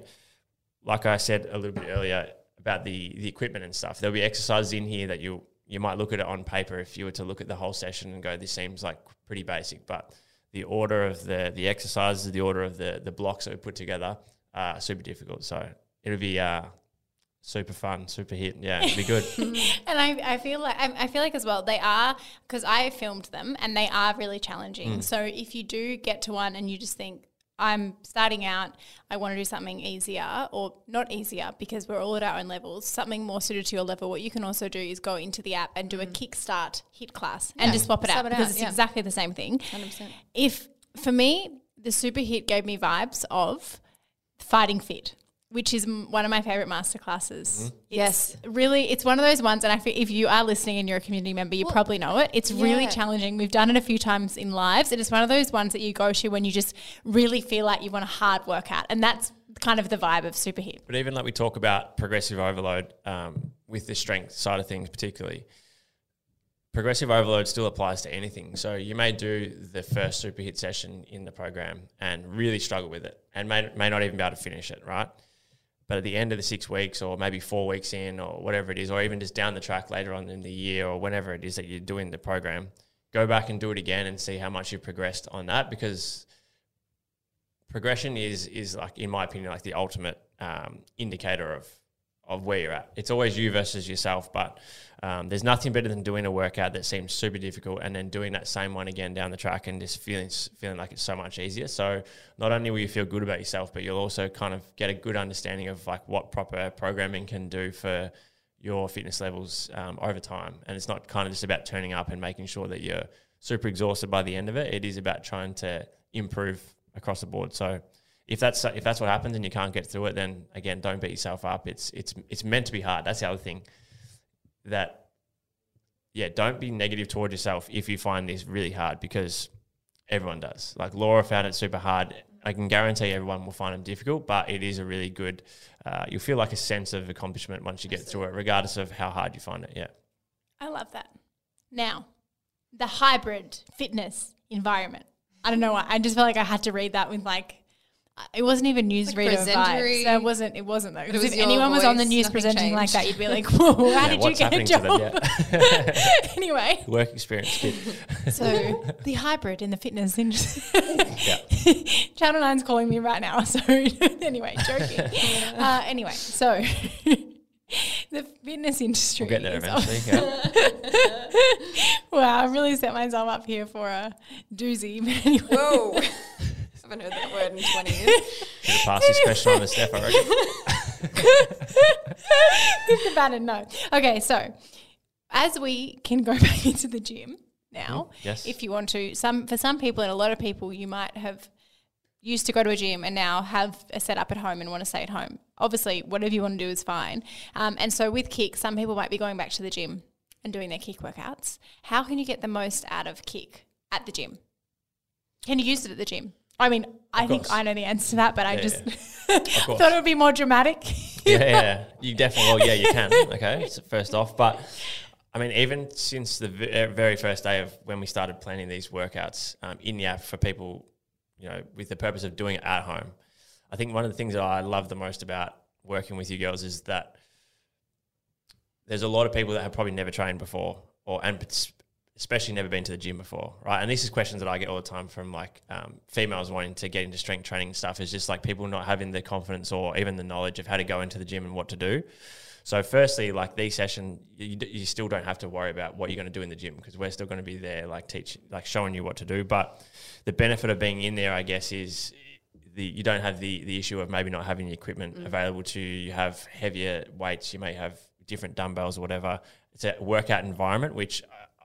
like I said a little bit earlier about the equipment and stuff, there'll be exercises in here that you might look at it on paper if you were to look at the whole session and go, this seems like pretty basic, but the order of the exercises, the order of the blocks that we put together are super difficult. So it'll be super fun, super hit. Yeah, it'd be good. And I feel like as well, they are, because I filmed them and they are really challenging. So if you do get to one and you just think, I'm starting out, I want to do something easier, or not easier because we're all at our own levels, something more suited to your level. What you can also do is go into the app and do a kickstart hit class and just swap it out because it's exactly the same thing. 100%. For me, the super hit gave me vibes of Fighting Fit, which is one of my favourite masterclasses. Yes. Really, it's one of those ones, and I feel if you are listening and you're a community member, you probably know it. It's really challenging. We've done it a few times in lives, and it's one of those ones that you go to when you just really feel like you want a hard workout, and that's kind of the vibe of super hit. But even like we talk about progressive overload with the strength side of things particularly, progressive overload still applies to anything. So you may do the first super hit session in the program and really struggle with it and may not even be able to finish it, right? But at the end of the 6 weeks or maybe 4 weeks in or whatever it is, or even just down the track later on in the year or whenever it is that you're doing the program, go back and do it again and see how much you've progressed on that, because progression is like, in my opinion, like the ultimate indicator of where you're at. It's always you versus yourself, but there's nothing better than doing a workout that seems super difficult and then doing that same one again down the track and just feeling like it's so much easier. So not only will you feel good about yourself, but you'll also kind of get a good understanding of like what proper programming can do for your fitness levels over time. And it's not kind of just about turning up and making sure that you're super exhausted by the end of it. It is about trying to improve across the board. So if that's what happens and you can't get through it, then again, don't beat yourself up. It's meant to be hard. That's the other thing. Don't be negative toward yourself if you find this really hard, because everyone does. Like Laura found it super hard. I can guarantee everyone will find them difficult, but it is a really good. You'll feel like a sense of accomplishment once you get through it, regardless of how hard you find it. Yeah, I love that. Now, the hybrid fitness environment. I don't know why. I just felt like I had to read that with like. It wasn't even newsreader vibes. So it wasn't though. Because if anyone was on the news presenting changed. Like that, you'd be like, whoa, how did you get a job? Anyway. Work experience. Kid. So the hybrid in the fitness industry. Channel 9's calling me right now. So anyway, joking. So the fitness industry. We'll get there eventually. Wow, I really set myself up here for a doozy. Anyway. Whoa. I haven't heard that word in 20 years. Should have passed your special on the step, I reckon. It's about a no. Okay, so as we can go back into the gym now, if you want to, for some people and a lot of people, you might have used to go to a gym and now have a setup at home and want to stay at home. Obviously, whatever you want to do is fine. And so with Kick, some people might be going back to the gym and doing their Kick workouts. How can you get the most out of Kick at the gym? Can you use it at the gym? I mean, I think I know the answer to that, but thought it would be more dramatic. You definitely, you can, okay, so first off. But, I mean, even since the very first day of when we started planning these workouts in the app for people, you know, with the purpose of doing it at home, I think one of the things that I love the most about working with you girls is that there's a lot of people that have probably never trained before and especially never been to the gym before, right? And this is questions that I get all the time from like females wanting to get into strength training and stuff, is just like people not having the confidence or even the knowledge of how to go into the gym and what to do. So firstly, like these sessions, you still don't have to worry about what you're going to do in the gym, because we're still going to be there like teaching, like showing you what to do. But the benefit of being in there, I guess, is you don't have the issue of maybe not having the equipment available to you. You have heavier weights, you may have different dumbbells or whatever. It's a workout environment, which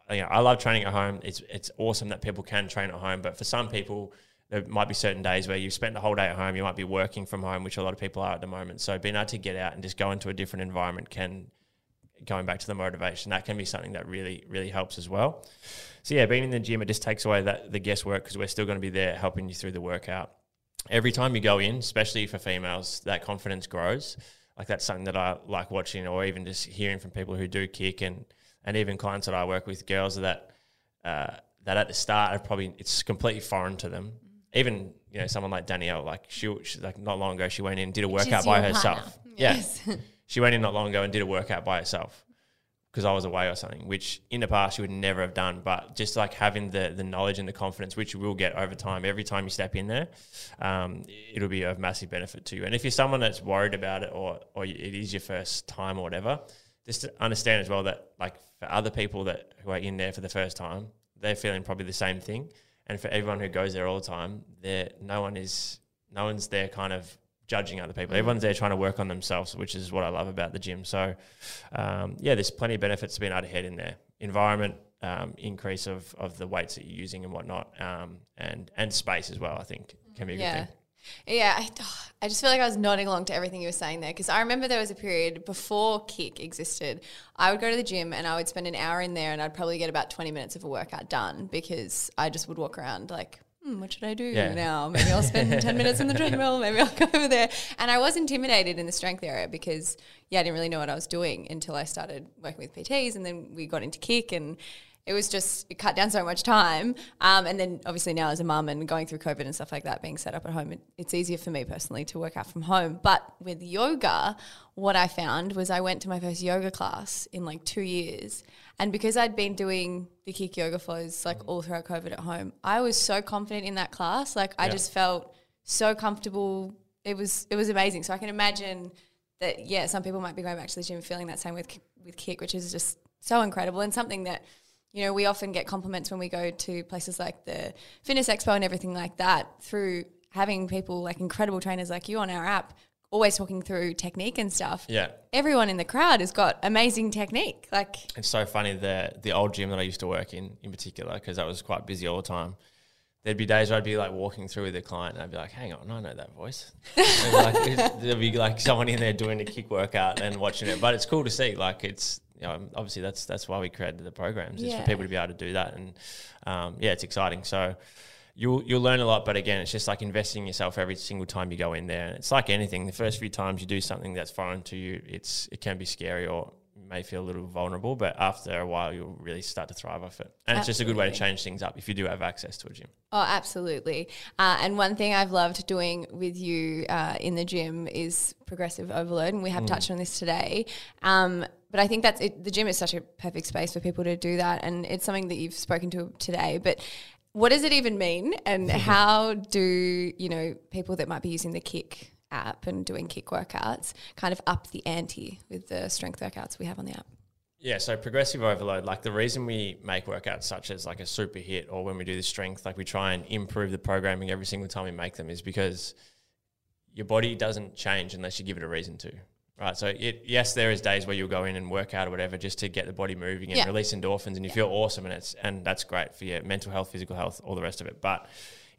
I love training at home. It's awesome that people can train at home, but for some people There might be certain days where you've spent the whole day at home, you might be working from home, which a lot of people are at the moment. So being able to get out and just go into a different environment can, going back to the motivation, that can be something that really, really helps as well. So yeah, being in the gym, it just takes away that the guesswork, because we're still going to be there helping you through the workout. Every time you go in, especially for females, that confidence grows. Like that's something that I like watching, or even just hearing from people who do kick, and even clients that I work with, girls that that at the start are probably, it's completely foreign to them. Even, you know, someone like Danielle, like she like not long ago she went in and did a workout by herself. Yes. Yeah. She went in not long ago and did a workout by herself because I was away or something, which in the past she would never have done. But just like having the knowledge and the confidence, which you will get over time, every time you step in there, it'll be of massive benefit to you. And if you're someone that's worried about it, or it is your first time or whatever, just to understand as well that like for other people that who are in there for the first time, they're feeling probably the same thing. And for everyone who goes there all the time, no one's there kind of judging other people. Everyone's there trying to work on themselves, which is what I love about the gym. So, yeah, there's plenty of benefits to being able to head in there. Environment, increase of the weights that you're using and whatnot, and space as well, I think, can be a good thing. Yeah, I just feel like I was nodding along to everything you were saying there, because I remember there was a period before Kick existed, I would go to the gym and I would spend an hour in there and I'd probably get about 20 minutes of a workout done, because I just would walk around like, what should I do now? Maybe I'll spend 10 minutes on the treadmill, maybe I'll go over there. And I was intimidated in the strength area because, yeah, I didn't really know what I was doing until I started working with PTs, and then we got into Kick, and it was just, it cut down so much time. And then obviously now as a mum and going through COVID and stuff like that, being set up at home, it's easier for me personally to work out from home. But with yoga, what I found was I went to my first yoga class in like 2 years. And because I'd been doing the Kick yoga flows like all throughout COVID at home, I was so confident in that class. Like I just felt so comfortable. It was amazing. So I can imagine that, yeah, some people might be going back to the gym feeling that same with Kick, which is just so incredible, and something that, you know, we often get compliments when we go to places like the Fitness Expo and everything like that, through having people like incredible trainers like you on our app always talking through technique and stuff. Yeah. Everyone in the crowd has got amazing technique. Like, it's so funny that the old gym that I used to work in particular, because I was quite busy all the time, there'd be days where I'd be like walking through with a client and I'd be like, hang on, I know that voice. Like, there'd be like someone in there doing a kick workout and watching it. But it's cool to see, like it's, you know, obviously that's why we created the programs, is for people to be able to do that. And yeah, it's exciting. So you'll learn a lot, but again, it's just like investing in yourself every single time you go in there. And it's like anything, the first few times you do something that's foreign to you, it can be scary, or you may feel a little vulnerable, but after a while you'll really start to thrive off it. And it's just a good way to change things up if you do have access to a gym. Oh, absolutely. And one thing I've loved doing with you in the gym is progressive overload, and we have touched on this today. But I think that's it. The gym is such a perfect space for people to do that, and it's something that you've spoken to today. But what does it even mean, and how do, you know, people that might be using the Kick app and doing kick workouts kind of up the ante with the strength workouts we have on the app? Yeah, so progressive overload, like the reason we make workouts such as like a super hit, or when we do the strength, like we try and improve the programming every single time we make them, is because your body doesn't change unless you give it a reason to. Right, so yes, there is days where you'll go in and work out or whatever just to get the body moving and release endorphins, and you feel awesome, and that's great for your mental health, physical health, all the rest of it. But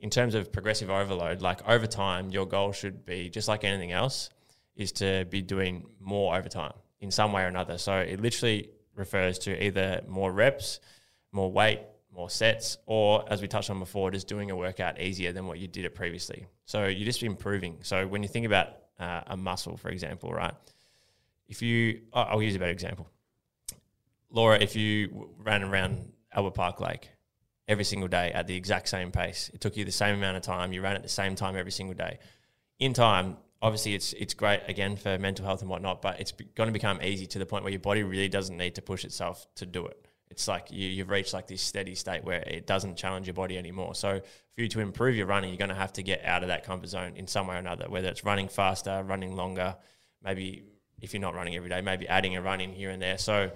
in terms of progressive overload, like over time, your goal should be, just like anything else, is to be doing more over time in some way or another. So it literally refers to either more reps, more weight, more sets, or as we touched on before, just doing a workout easier than what you did it previously. So you're just improving. So when you think about a muscle, for example, right? I'll use a better example. Laura, if you ran around Albert Park Lake every single day at the exact same pace, it took you the same amount of time, you ran at the same time every single day, in time, obviously it's great again for mental health and whatnot, but it's going to become easy to the point where your body really doesn't need to push itself to do it. It's like you've reached like this steady state where it doesn't challenge your body anymore. So for you to improve your running, you're going to have to get out of that comfort zone in some way or another, whether it's running faster, running longer, maybe if you're not running every day, maybe adding a run in here and there. So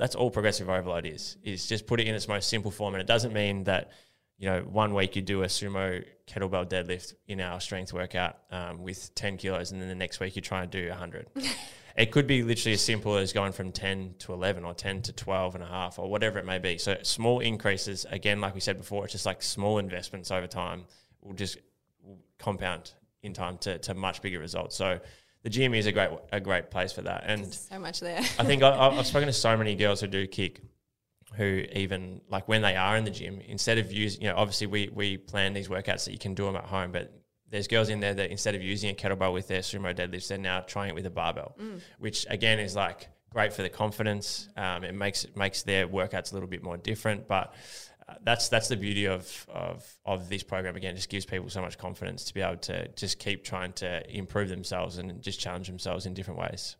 that's all progressive overload is just put it in its most simple form. And it doesn't mean that, you know, one week you do a sumo kettlebell deadlift in our strength workout with 10 kilos and then the next week you try and do 100. It could be literally as simple as going from 10 to 11 or 10 to 12 and a half or whatever it may be. So small increases, again, like we said before, it's just like small investments over time will compound in time to much bigger results. So the gym is a great place for that. And there's so much there. I think I've spoken to so many girls who do kick, who even like when they are in the gym, instead of using, you know, obviously we plan these workouts that you can do them at home, but there's girls in there that instead of using a kettlebell with their sumo deadlifts, they're now trying it with a barbell, which again is like great for the confidence. It makes their workouts a little bit more different, but that's the beauty of this program. Again, it just gives people so much confidence to be able to just keep trying to improve themselves and just challenge themselves in different ways.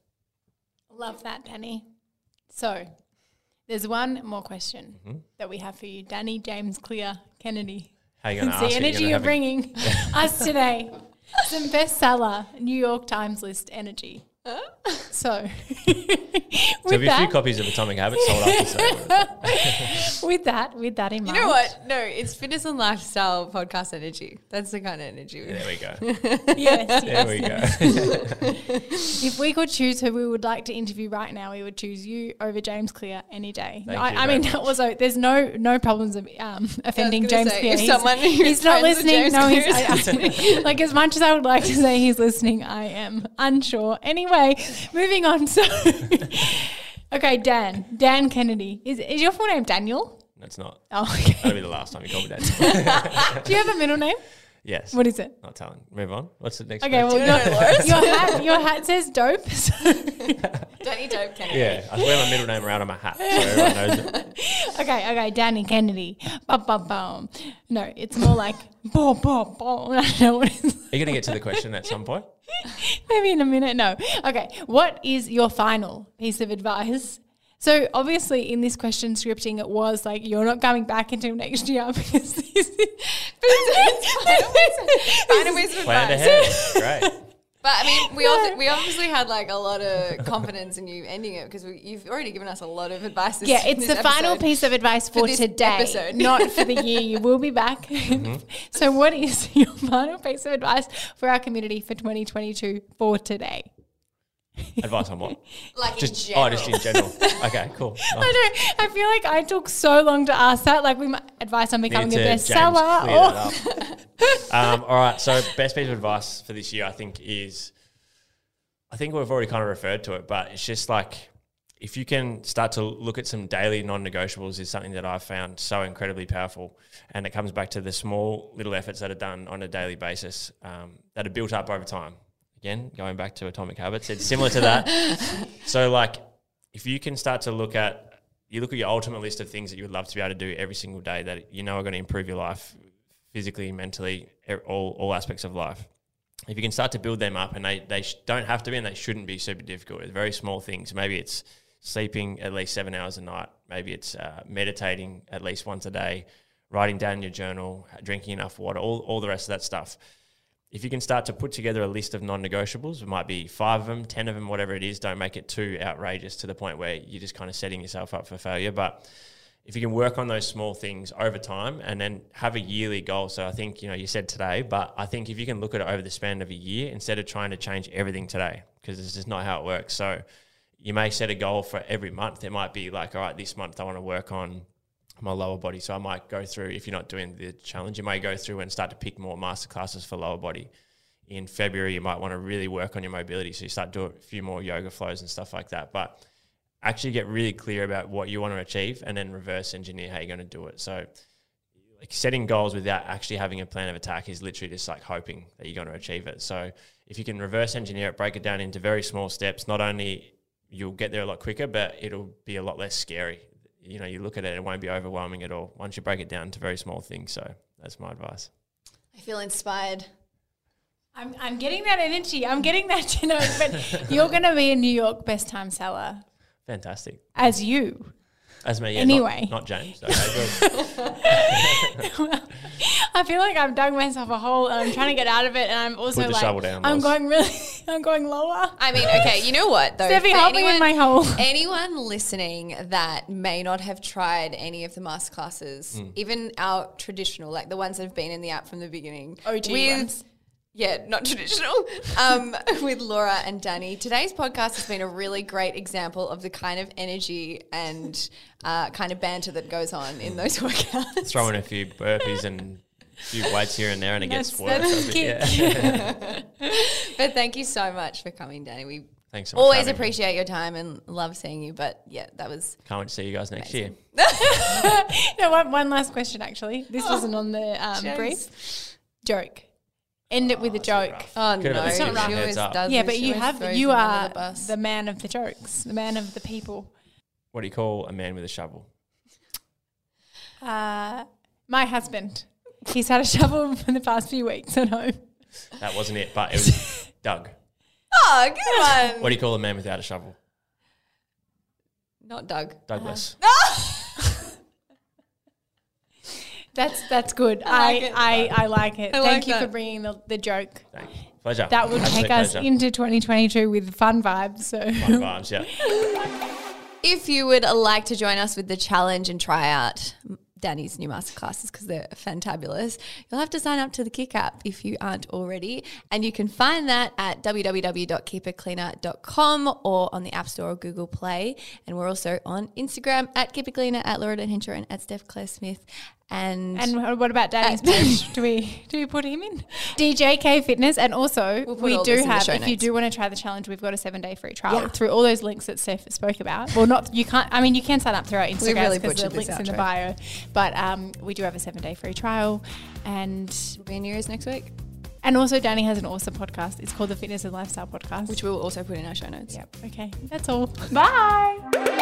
Love that, Danny. So there's one more question that we have for you. Danny, James, Clear, Kennedy. How are you going to ask the energy you're bringing us today. Some bestseller New York Times list energy. So there'll be a few copies of Atomic Habits sold after. with that in mind. You know what? No, it's Fitness and Lifestyle Podcast energy. That's the kind of energy we have. There we go. Yes, there we go. If we could choose who we would like to interview right now, we would choose you over James Clear any day. I mean, also there's no problems of offending James Clear. He's not listening. No, he's like, as much as I would like to say he's listening, I am unsure. Anyway, moving on. So, okay, Dan Kennedy. Is your full name Daniel? No, it's not. Oh, okay. That'll be the last time you call me Daniel. Do you have a middle name? Yes. What is it? Not telling. Move on. What's the next? Okay, well, your hat says dope. So. Danny Dope Kennedy. Yeah, I wear my middle name around on my hat so everyone knows it. Okay, Danny Kennedy. Bum, bum, bum. No, it's more like boom, boom, boom. I don't know what it is. Are you going to get to the question at some point? Maybe in a minute. No. Okay, what is your final piece of advice? So obviously in this question scripting, it was like, you're not coming back until next year because this is planned ahead. Right. But I mean, we obviously had like a lot of confidence in you ending it because you've already given us a lot of advice. Yeah, it's the final piece of advice for today, not for the year. You will be back. Mm-hmm. So what is your final piece of advice for our community for 2022 for today? Advice on what? Like just in general. Oh, just in general. Okay, cool. Nice. I feel like I took so long to ask that. Like advice on becoming a bestseller. All right. So best piece of advice for this year, I think we've already kind of referred to it, but it's just like if you can start to look at some daily non-negotiables is something that I've found so incredibly powerful. And it comes back to the small little efforts that are done on a daily basis that are built up over time. Again, going back to Atomic Habits, it's similar to that. So like if you can start to look at your ultimate list of things that you would love to be able to do every single day that you know are going to improve your life physically, mentally, all aspects of life. If you can start to build them up, and they don't have to be and they shouldn't be super difficult. It's very small things. Maybe it's sleeping at least 7 hours a night. Maybe it's meditating at least once a day, writing down your journal, drinking enough water, all the rest of that stuff. If you can start to put together a list of non-negotiables, it might be 5 of them, 10 of them, whatever it is, don't make it too outrageous to the point where you're just kind of setting yourself up for failure. But if you can work on those small things over time and then have a yearly goal. So I think, you know, you said today, but I think if you can look at it over the span of a year instead of trying to change everything today, because it's just not how it works. So you may set a goal for every month. It might be like, all right, this month I want to work on my lower body. So I might go through, if you're not doing the challenge, you may go through and start to pick more masterclasses for lower body. In February, you might want to really work on your mobility. So you start doing a few more yoga flows and stuff like that. But actually get really clear about what you want to achieve and then reverse engineer how you're going to do it. So like setting goals without actually having a plan of attack is literally just like hoping that you're going to achieve it. So if you can reverse engineer it, break it down into very small steps, not only you'll get there a lot quicker, but it'll be a lot less scary. You know, you look at it, it won't be overwhelming at all once you break it down to very small things. So that's my advice. I feel inspired. I'm getting that energy. I'm getting that, you know, but you're going to be a New York best time seller. Fantastic. As you. As me, yeah. Anyway. Not James. Okay, well, I feel like I've dug myself a hole and I'm trying to get out of it, and I'm also like down, I'm going lower. I mean, okay, you know what though? Steffi, help me in my hole. Anyone listening that may not have tried any of the masterclasses, even our traditional, like the ones that have been in the app from the beginning. OG ones. Yeah, not traditional, with Laura and Danny. Today's podcast has been a really great example of the kind of energy and kind of banter that goes on in those workouts. Throw in a few burpees and a few weights here and there, and it gets worse. Yeah. But thank you so much for coming, Danny. We Thanks so much always appreciate me. Your time and love seeing you. But yeah, that was can't wait to see you guys next amazing. Year. No, one last question actually. This wasn't on the brief. Joke. End it with a joke. Oh, no. It's not rough. Yeah, but you are the man of the jokes, the man of the people. What do you call a man with a shovel? My husband. He's had a shovel for the past few weeks at home. That wasn't it, but it was Doug. Oh, good one. What do you call a man without a shovel? Not Doug. Douglas. That's good. I like it. Thank you for bringing the joke. Thanks. Pleasure. That will take us into 2022 with fun vibes. So. Fun vibes, yeah. If you would like to join us with the challenge and try out Danny's new masterclasses because they're fantabulous, you'll have to sign up to the Kick app if you aren't already. And you can find that at www.keepitcleaner.com or on the App Store or Google Play. And we're also on Instagram at keepitcleaner, at Loretta Hincher and at Steph Claire Smith. And what about Danny's page? Do we put him in? DJK Fitness. And also we do have, if you do want to try the challenge, we've got a 7-day free trial through all those links that Steph spoke about. Well, not you can't. I mean, you can sign up through our Instagram because the links in the bio. But we do have a 7-day free trial, and we'll be in Euros next week. And also Danny has an awesome podcast. It's called the Fitness and Lifestyle Podcast, which we will also put in our show notes. Yep. Okay. That's all. Bye.